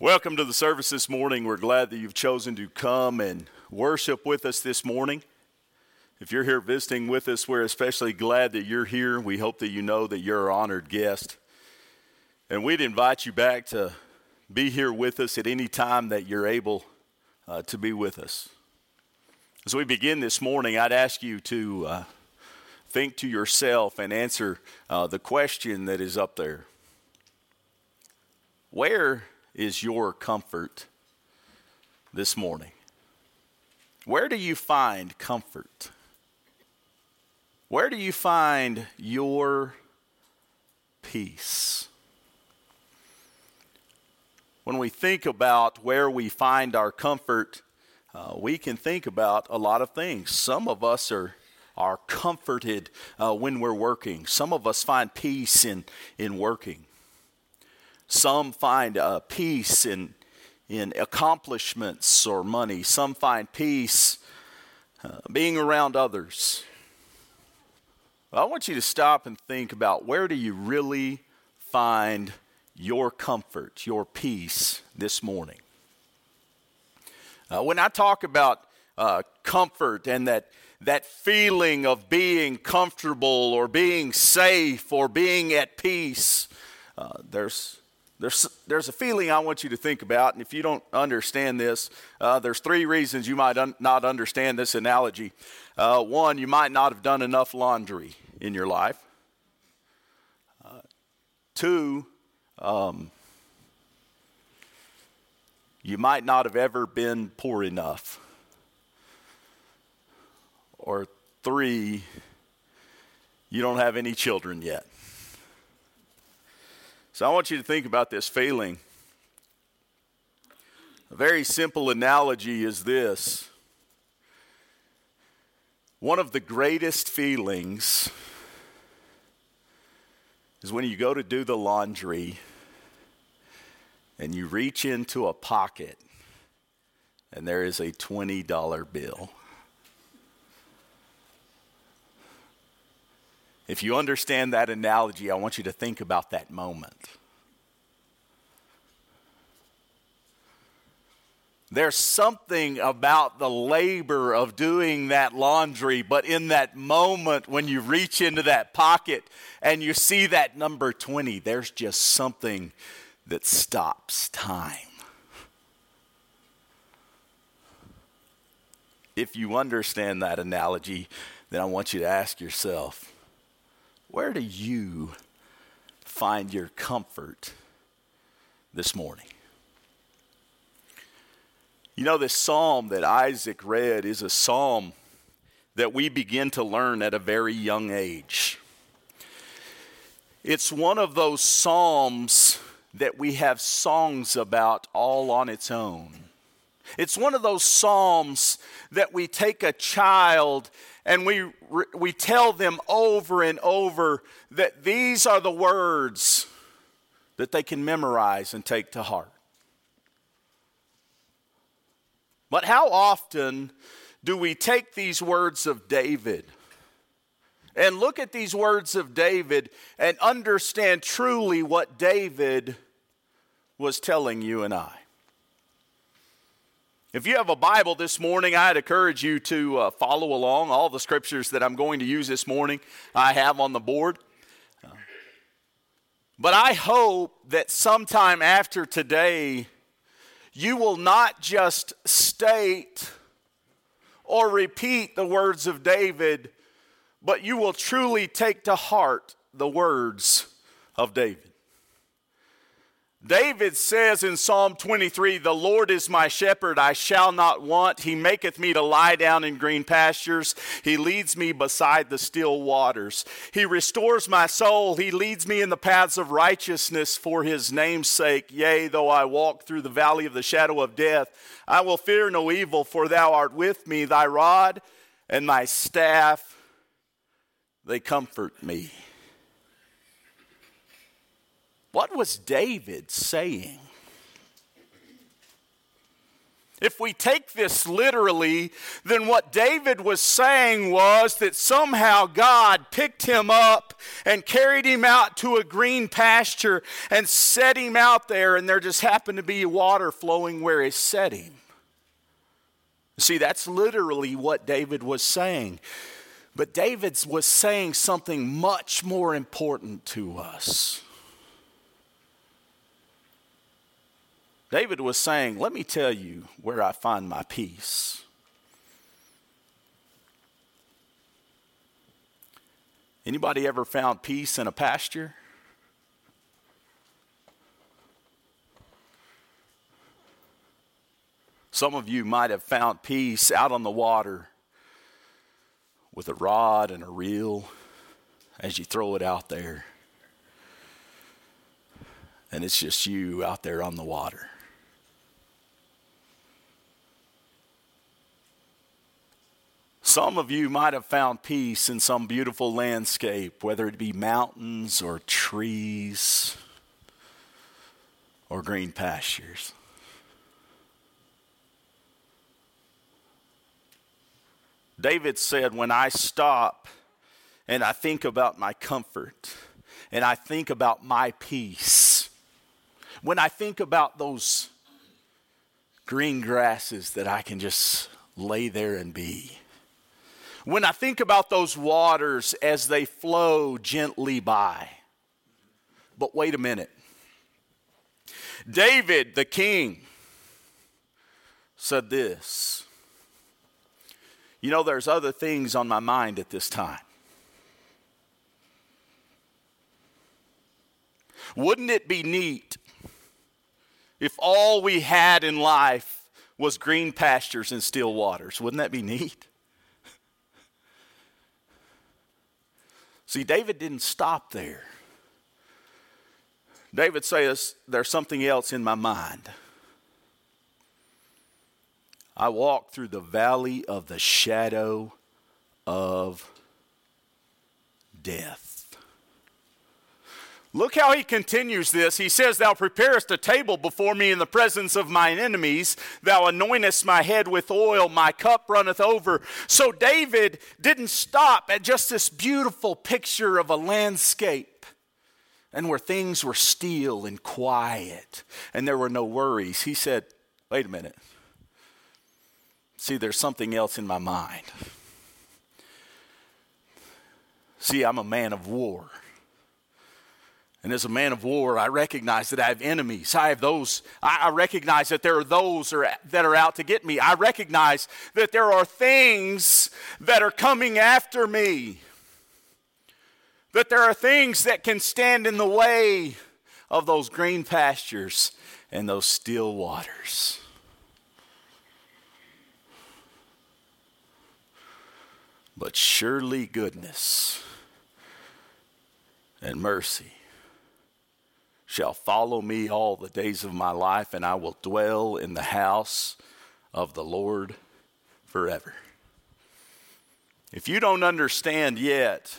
Welcome to the service this morning. We're glad that you've chosen to come and worship with us this morning. If you're here visiting with us, we're especially glad that you're here. We hope that you know that you're an honored guest. And we'd invite you back to be here with us at any time that you're able to be with us. As we begin this morning, I'd ask you to think to yourself and answer the question that is up there. Where is your comfort this morning? Where do you find comfort? Where do you find your peace? When we think about where we find our comfort, we can think about a lot of things. Some of us are comforted when we're working. Some of us find peace in working. Some find peace in accomplishments or money. Some find peace being around others. I want you to stop and think about, where do you really find your comfort, your peace this morning? When I talk about comfort and that feeling of being comfortable or being safe or being at peace, there's a feeling I want you to think about, and if you don't understand this, there's three reasons you might not understand this analogy. One, you might not have done enough laundry in your life. Two, you might not have ever been poor enough. Or three, you don't have any children yet. So I want you to think about this feeling. A very simple analogy is this. One of the greatest feelings is when you go to do the laundry and you reach into a pocket and there is a $20 bill. If you understand that analogy, I want you to think about that moment. There's something about the labor of doing that laundry, but in that moment when you reach into that pocket and you see that number 20, there's just something that stops time. If you understand that analogy, then I want you to ask yourself, where do you find your comfort this morning? You know, this psalm that Isaac read is a psalm that we begin to learn at a very young age. It's one of those psalms that we have songs about all on its own. It's one of those psalms that we take a child and we tell them over and over that these are the words that they can memorize and take to heart. But how often do we take these words of David and look at these words of David and understand truly what David was telling you and I? If you have a Bible this morning, I'd encourage you to follow along. All the scriptures that I'm going to use this morning, I have on the board. But I hope that sometime after today, you will not just state or repeat the words of David, but you will truly take to heart the words of David. David says in Psalm 23, "The Lord is my shepherd, I shall not want. He maketh me to lie down in green pastures. He leads me beside the still waters. He restores my soul. He leads me in the paths of righteousness for his name's sake. Yea, though I walk through the valley of the shadow of death, I will fear no evil, for thou art with me. Thy rod and thy staff, they comfort me." What was David saying? If we take this literally, then what David was saying was that somehow God picked him up and carried him out to a green pasture and set him out there, and there just happened to be water flowing where he set him. See, that's literally what David was saying. But David was saying something much more important to us. David was saying, let me tell you where I find my peace. Anybody ever found peace in a pasture? Some of you might have found peace out on the water with a rod and a reel as you throw it out there. And it's just you out there on the water. Some of you might have found peace in some beautiful landscape, whether it be mountains or trees or green pastures. David said, when I stop and I think about my comfort and I think about my peace, when I think about those green grasses that I can just lay there and be, when I think about those waters as they flow gently by. But wait a minute. David, the king, said this. You know, there's other things on my mind at this time. Wouldn't it be neat if all we had in life was green pastures and still waters? Wouldn't that be neat? See, David didn't stop there. David says, there's something else in my mind. I walk through the valley of the shadow of death. Look how he continues this. He says, thou preparest a table before me in the presence of mine enemies. Thou anointest my head with oil. My cup runneth over. So David didn't stop at just this beautiful picture of a landscape and where things were still and quiet and there were no worries. He said, wait a minute. See, there's something else in my mind. See, I'm a man of war. And as a man of war, I recognize that I have enemies. I have those. I recognize that there are those that are out to get me. I recognize that there are things that are coming after me. That there are things that can stand in the way of those green pastures and those still waters. But surely goodness and mercy shall follow me all the days of my life, and I will dwell in the house of the Lord forever. If you don't understand yet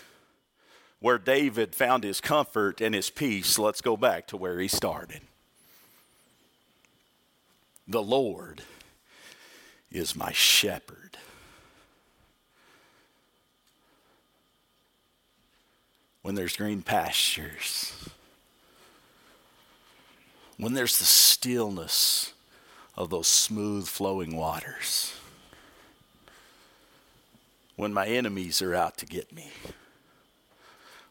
where David found his comfort and his peace, let's go back to where he started. The Lord is my shepherd. When there's green pastures, when there's the stillness of those smooth flowing waters, when my enemies are out to get me,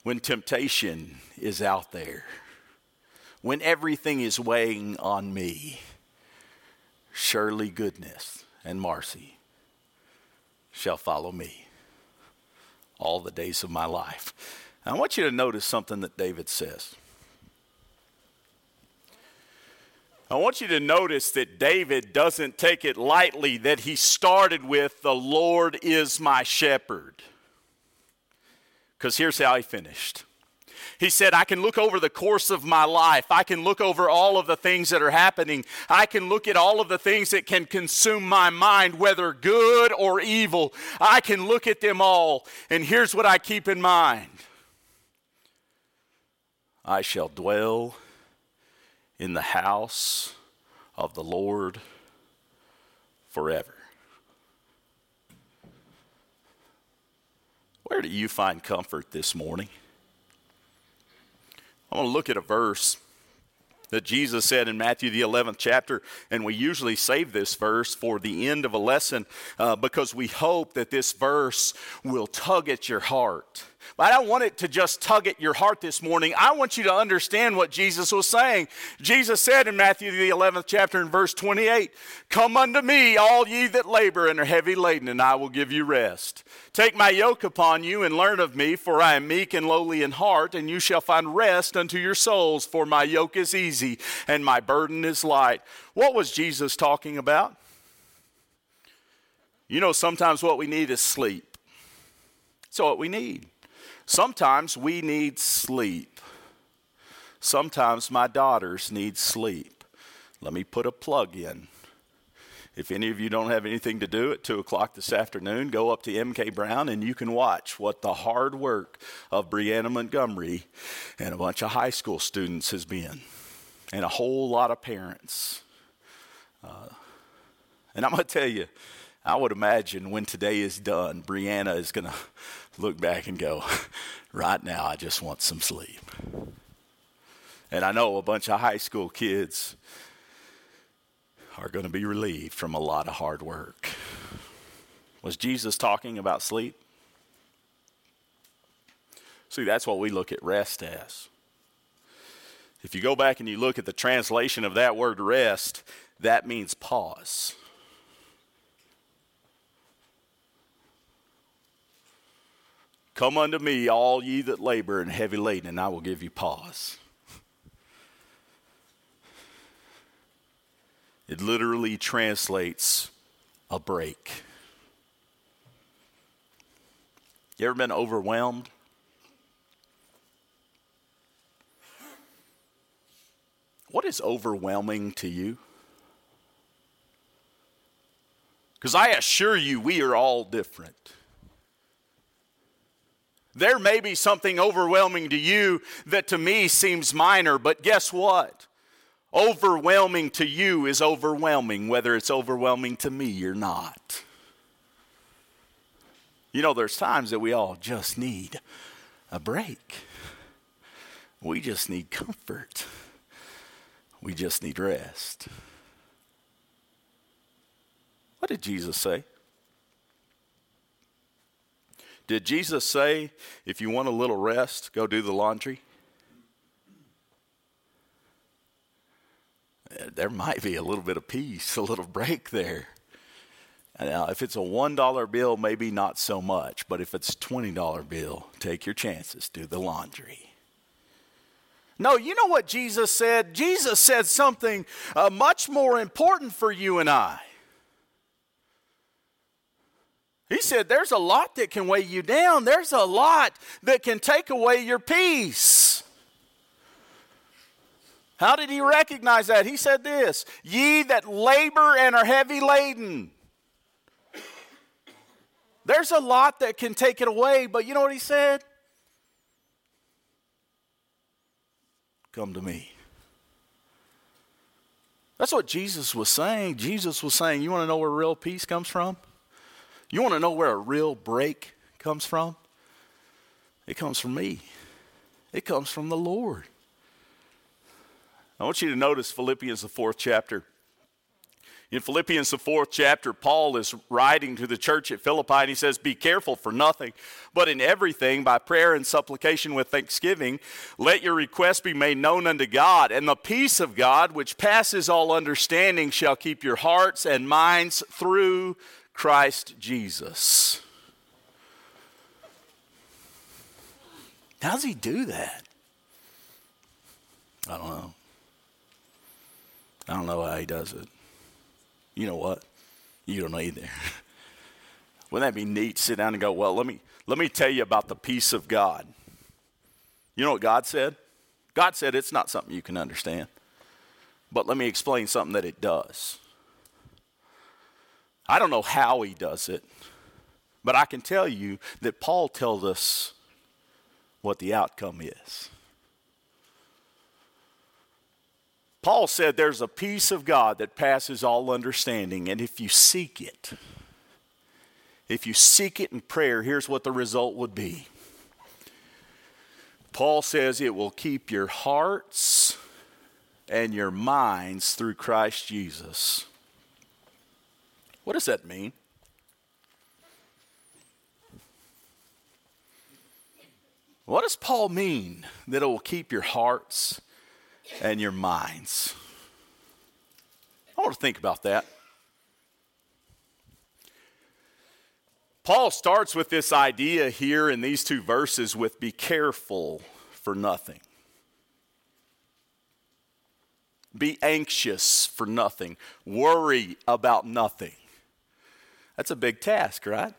when temptation is out there, when everything is weighing on me, surely goodness and mercy shall follow me all the days of my life. I want you to notice something that David says. I want you to notice that David doesn't take it lightly that he started with, the Lord is my shepherd. Because here's how he finished. He said, I can look over the course of my life. I can look over all of the things that are happening. I can look at all of the things that can consume my mind, whether good or evil. I can look at them all. And here's what I keep in mind. I shall dwell in the house of the Lord forever. Where do you find comfort this morning? I want to look at a verse that Jesus said in Matthew, the 11th chapter, and we usually save this verse for the end of a lesson because we hope that this verse will tug at your heart. But I don't want it to just tug at your heart this morning. I want you to understand what Jesus was saying. Jesus said in Matthew, the 11th chapter, in verse 28, "Come unto me, all ye that labor and are heavy laden, and I will give you rest. Take my yoke upon you and learn of me, for I am meek and lowly in heart, and you shall find rest unto your souls, for my yoke is easy and my burden is light." What was Jesus talking about? You know, sometimes what we need is sleep. That's what we need. Sometimes we need sleep. Sometimes my daughters need sleep. Let me put a plug in. If any of you don't have anything to do at 2 o'clock this afternoon, go up to MK Brown and you can watch what the hard work of Brianna Montgomery and a bunch of high school students has been, and a whole lot of parents. And I'm going to tell you, I would imagine when today is done, Brianna is going to look back and go, right now I just want some sleep. And I know a bunch of high school kids are going to be relieved from a lot of hard work. Was Jesus talking about sleep? See, that's what we look at rest as. If you go back and you look at the translation of that word rest, that means pause. Come unto me, all ye that labor and heavy laden, and I will give you pause. It literally translates a break. You ever been overwhelmed? What is overwhelming to you? Because I assure you, we are all different. There may be something overwhelming to you that to me seems minor, but guess what? Overwhelming to you is overwhelming, whether it's overwhelming to me or not. You know, there's times that we all just need a break. We just need comfort. We just need rest. What did Jesus say? Did Jesus say, if you want a little rest, go do the laundry? There might be a little bit of peace, a little break there. Now, if it's a $1 bill, maybe not so much. But if it's a $20 bill, take your chances, do the laundry. No, you know what Jesus said? Jesus said something much more important for you and I. He said there's a lot that can weigh you down. There's a lot that can take away your peace. How did he recognize that? He said this, "Ye that labor and are heavy laden." There's a lot that can take it away, but you know what he said? Come to me. That's what Jesus was saying. Jesus was saying, you want to know where real peace comes from? You want to know where a real break comes from? It comes from me. It comes from the Lord. I want you to notice Philippians, the 4th chapter. In Philippians, the 4th chapter, Paul is writing to the church at Philippi, and he says, "Be careful for nothing, but in everything, by prayer and supplication with thanksgiving, let your requests be made known unto God, and the peace of God, which passes all understanding, shall keep your hearts and minds through Christ Jesus." How does he do that? I don't know. I don't know how he does it. You know what? You don't know either. Wouldn't that be neat to sit down and go, well, let me tell you about the peace of God. You know what God said? God said it's not something you can understand. But let me explain something that it does. I don't know how he does it, but I can tell you that Paul tells us what the outcome is. Paul said there's a peace of God that passes all understanding. And if you seek it in prayer, here's what the result would be. Paul says it will keep your hearts and your minds through Christ Jesus. What does that mean? What does Paul mean that it will keep your hearts and your minds? I want to think about that. Paul starts with this idea here in these two verses with be careful for nothing. Be anxious for nothing. Worry about nothing. That's a big task, right?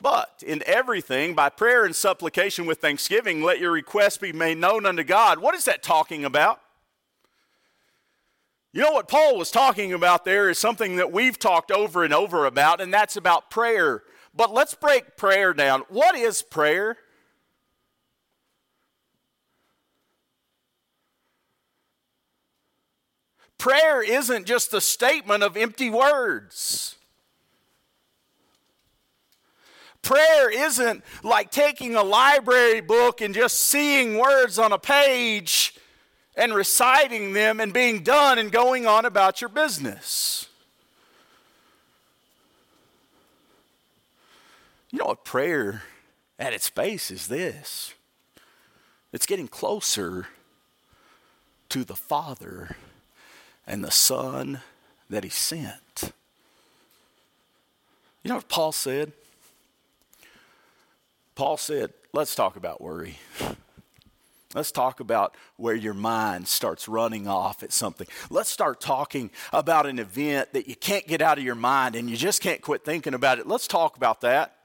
But in everything, by prayer and supplication with thanksgiving, let your requests be made known unto God. What is that talking about? You know what Paul was talking about there is something that we've talked over and over about, and that's about prayer. But let's break prayer down. What is prayer? Prayer isn't just a statement of empty words. Prayer isn't like taking a library book and just seeing words on a page and reciting them and being done and going on about your business. You know what prayer at its base is this. It's getting closer to the Father and the Son that He sent. You know what Paul said? Paul said, let's talk about worry. Let's talk about where your mind starts running off at something. Let's start talking about an event that you can't get out of your mind and you just can't quit thinking about it. Let's talk about that.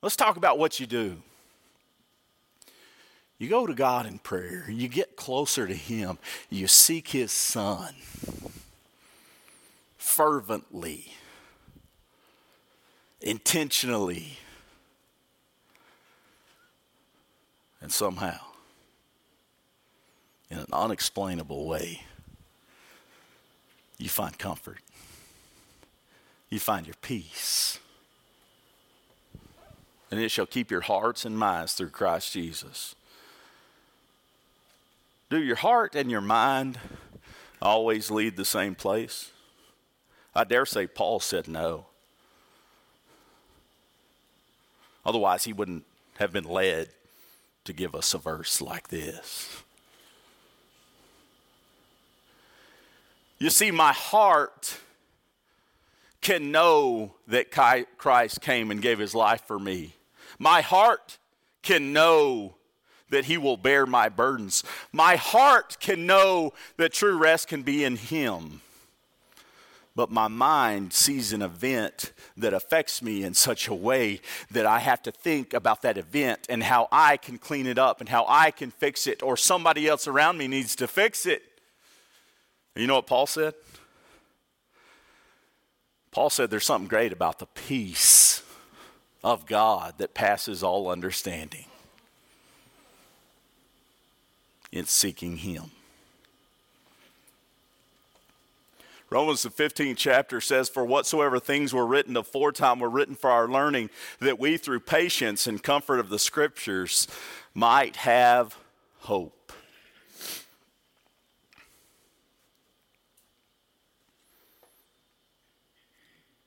Let's talk about what you do. You go to God in prayer. You get closer to Him. You seek His Son fervently, intentionally. And somehow, in an unexplainable way, you find comfort. You find your peace. And it shall keep your hearts and minds through Christ Jesus. Do your heart and your mind always lead the same place? I dare say Paul said no. Otherwise, he wouldn't have been led to give us a verse like this. You see, my heart can know that Christ came and gave His life for me. My heart can know that He will bear my burdens. My heart can know that true rest can be in Him. But my mind sees an event that affects me in such a way that I have to think about that event and how I can clean it up and how I can fix it, or somebody else around me needs to fix it. You know what Paul said? Paul said there's something great about the peace of God that passes all understanding in seeking Him. Romans, the 15th chapter says, for whatsoever things were written aforetime were written for our learning, that we through patience and comfort of the Scriptures might have hope.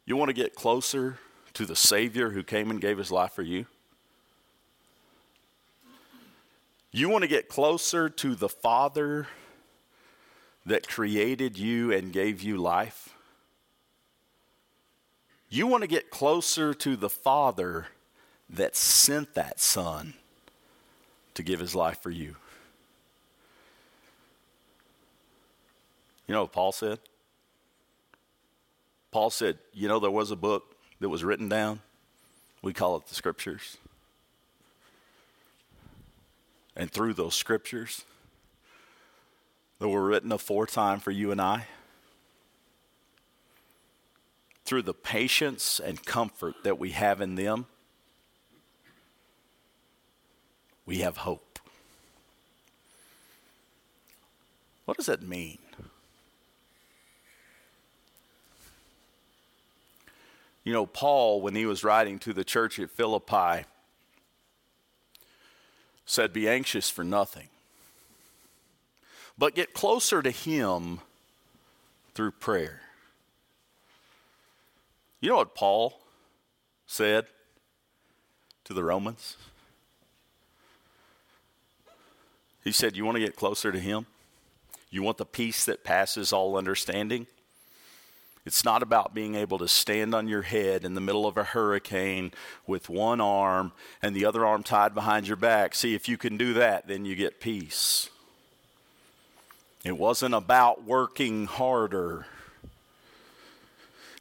You want to get closer to the Savior who came and gave His life for you? You want to get closer to the Father that created you and gave you life? You want to get closer to the Father that sent that Son to give His life for you. You know what Paul said? Paul said, you know, there was a book that was written down. We call it the Scriptures. And through those Scriptures that were written aforetime for you and I, through the patience and comfort that we have in them, we have hope. What does that mean? You know, Paul, when he was writing to the church at Philippi, said, "Be anxious for nothing, but get closer to him through prayer." You know what Paul said to the Romans? He said, you want to get closer to him? You want the peace that passes all understanding? It's not about being able to stand on your head in the middle of a hurricane with one arm and the other arm tied behind your back. See, if you can do that, then you get peace. It wasn't about working harder.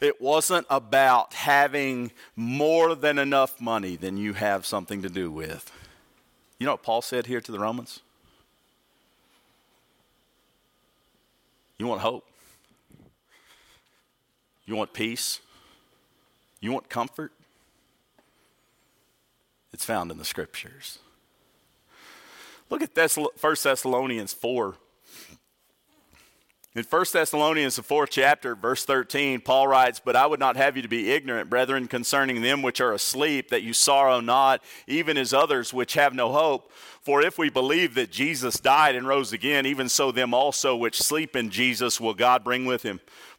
It wasn't about having more than enough money than you have something to do with. You know what Paul said here to the Romans? You want hope? You want peace? You want comfort? It's found in the scriptures. Look at 1 Thessalonians 4. In 1 Thessalonians, the 4th chapter, verse 13, Paul writes, "But I would not have you to be ignorant, brethren, concerning them which are asleep, that you sorrow not, even as others which have no hope. For if we believe that Jesus died and rose again, even so them also which sleep in Jesus will God bring with him.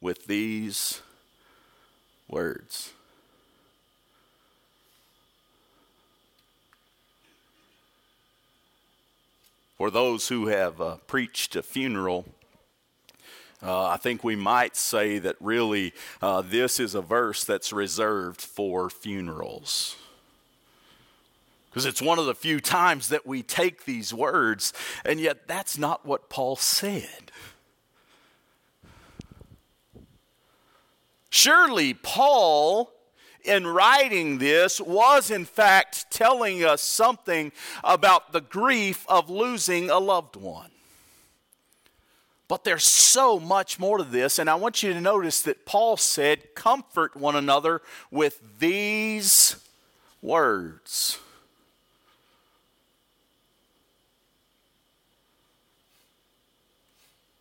with these words." For those who have preached a funeral, I think we might say that really this is a verse that's reserved for funerals, because it's one of the few times that we take these words, and yet that's not what Paul said. Surely Paul, in writing this, was in fact telling us something about the grief of losing a loved one. But there's so much more to this, and I want you to notice that Paul said, "Comfort one another with these words."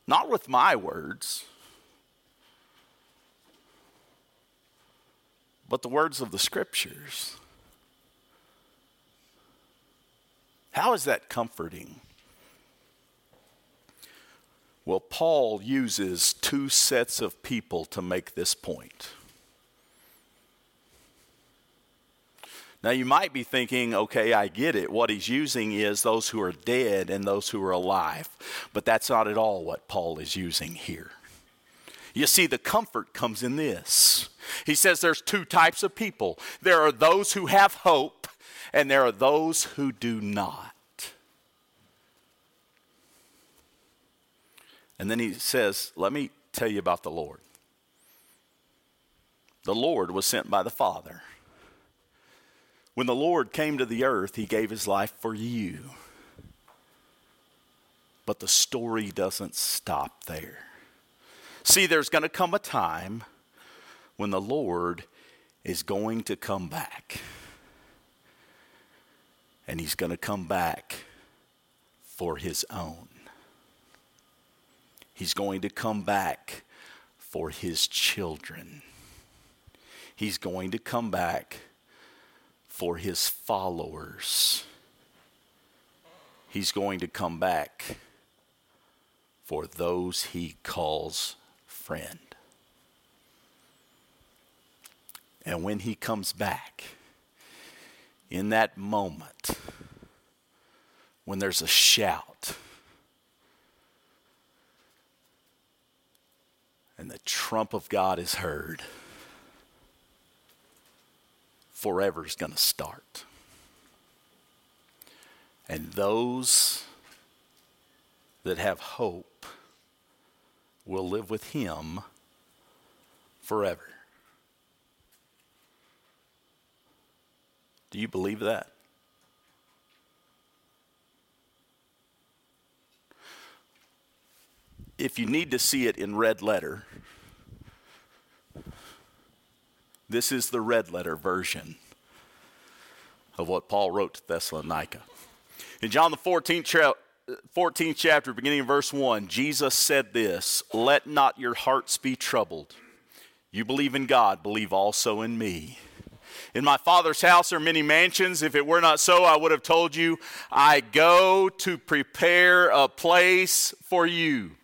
Not with my words, but the words of the scriptures. How is that comforting? Well, Paul uses two sets of people to make this point. Now, you might be thinking, okay, I get it. What he's using is those who are dead and those who are alive. But that's not at all what Paul is using here. You see, the comfort comes in this. He says there's two types of people. There are those who have hope, and there are those who do not. And then he says, let me tell you about the Lord. The Lord was sent by the Father. When the Lord came to the earth, he gave his life for you. But the story doesn't stop there. See, there's going to come a time when the Lord is going to come back. And he's going to come back for his own. He's going to come back for his children. He's going to come back for his followers. He's going to come back for those he calls friend. And when he comes back, in that moment, when there's a shout, and the trump of God is heard, forever is going to start. And those that have hope will live with him forever. Do you believe that? If you need to see it in red letter, this is the red letter version of what Paul wrote to Thessalonica. In John the 14th chapter, beginning in verse 1, Jesus said this, "Let not your hearts be troubled. You believe in God, believe also in me. In my Father's house are many mansions. If it were not so, I would have told you, I go to prepare a place for you.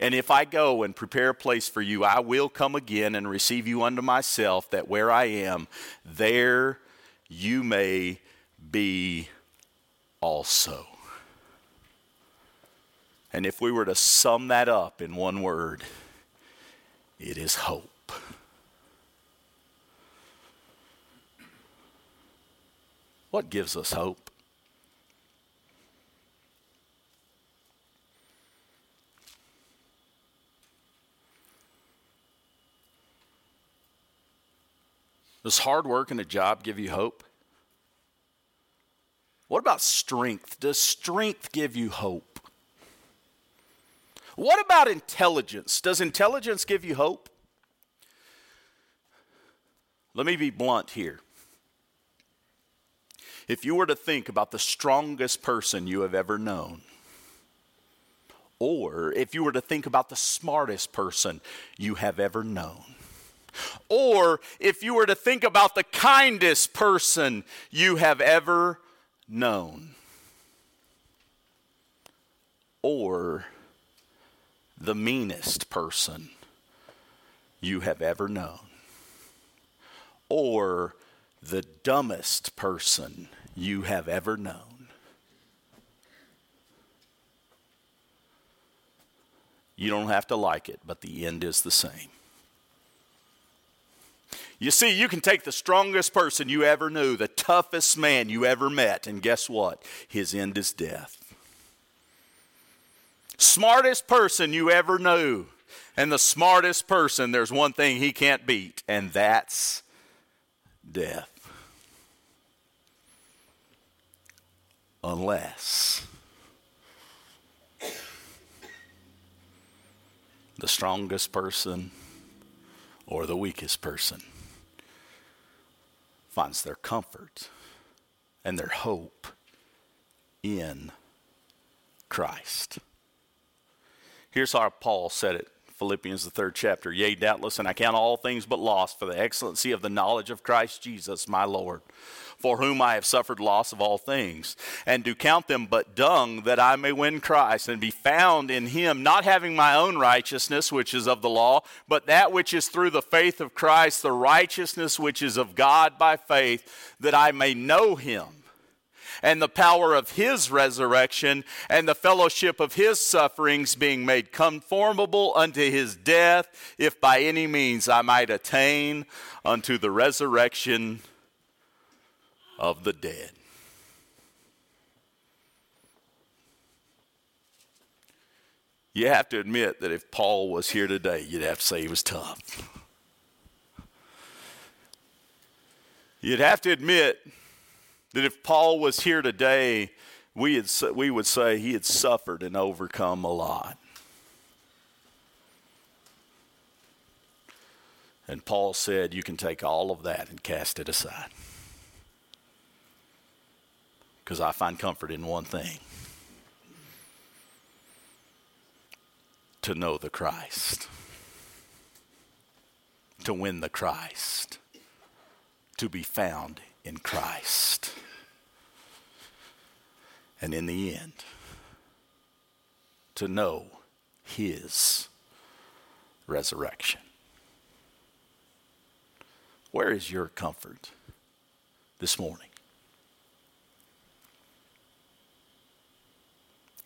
And if I go and prepare a place for you, I will come again and receive you unto myself, that where I am, there you may be also." And if we were to sum that up in one word, it is hope. What gives us hope? Does hard work and a job give you hope? What about strength? Does strength give you hope? What about intelligence? Does intelligence give you hope? Let me be blunt here. If you were to think about the strongest person you have ever known, or if you were to think about the smartest person you have ever known, or if you were to think about the kindest person you have ever known, or the meanest person you have ever known, or the dumbest person you have ever known, you don't have to like it, but the end is the same. You see, you can take the strongest person you ever knew, the toughest man you ever met, and guess what? His end is death. Smartest person you ever knew, and the smartest person, there's one thing he can't beat, and that's death. Unless the strongest person or the weakest person finds their comfort and their hope in Christ. Here's how Paul said it. Philippians, the 3rd chapter. "Yea, doubtless, and I count all things but loss for the excellency of the knowledge of Christ Jesus, my Lord, for whom I have suffered loss of all things, and do count them but dung, that I may win Christ, and be found in him, not having my own righteousness, which is of the law, but that which is through the faith of Christ, the righteousness which is of God by faith, that I may know him, and the power of his resurrection, and the fellowship of his sufferings, being made conformable unto his death, if by any means I might attain unto the resurrection of the dead." You have to admit that if Paul was here today, you'd have to say he was tough. You'd have to admit that if Paul was here today, we would say he had suffered and overcome a lot. And Paul said, you can take all of that and cast it aside, because I find comfort in one thing: to know the Christ, to win the Christ, to be found in Christ. And in the end, to know his resurrection. Where is your comfort this morning?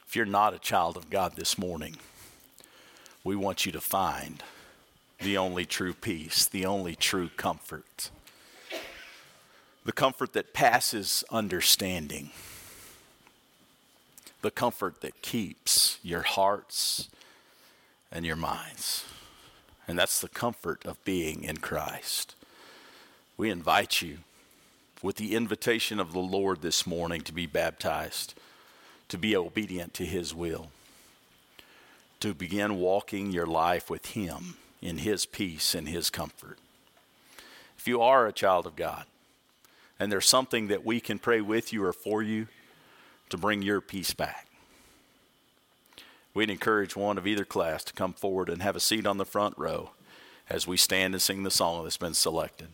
If you're not a child of God this morning, we want you to find the only true peace, the only true comfort, the comfort that passes understanding, the comfort that keeps your hearts and your minds. And that's the comfort of being in Christ. We invite you with the invitation of the Lord this morning to be baptized, to be obedient to his will, to begin walking your life with him in his peace and his comfort. If you are a child of God and there's something that we can pray with you or for you to bring your peace back, we'd encourage one of either class to come forward and have a seat on the front row as we stand and sing the song that's been selected.